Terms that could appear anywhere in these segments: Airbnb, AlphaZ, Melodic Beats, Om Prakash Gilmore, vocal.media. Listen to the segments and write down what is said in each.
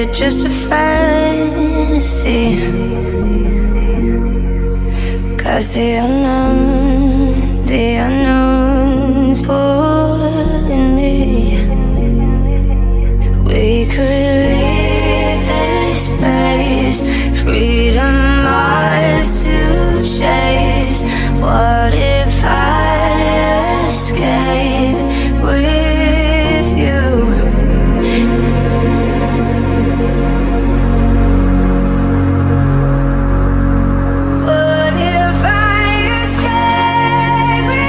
Is it just a fantasy? 'Cause the unknown's pulling me. We could leave this place, freedom lies to chase. What if I escape with you? What if I escape with you?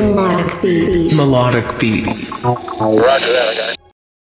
Melodic Beats. Melodic Beats. Roger that, I got it.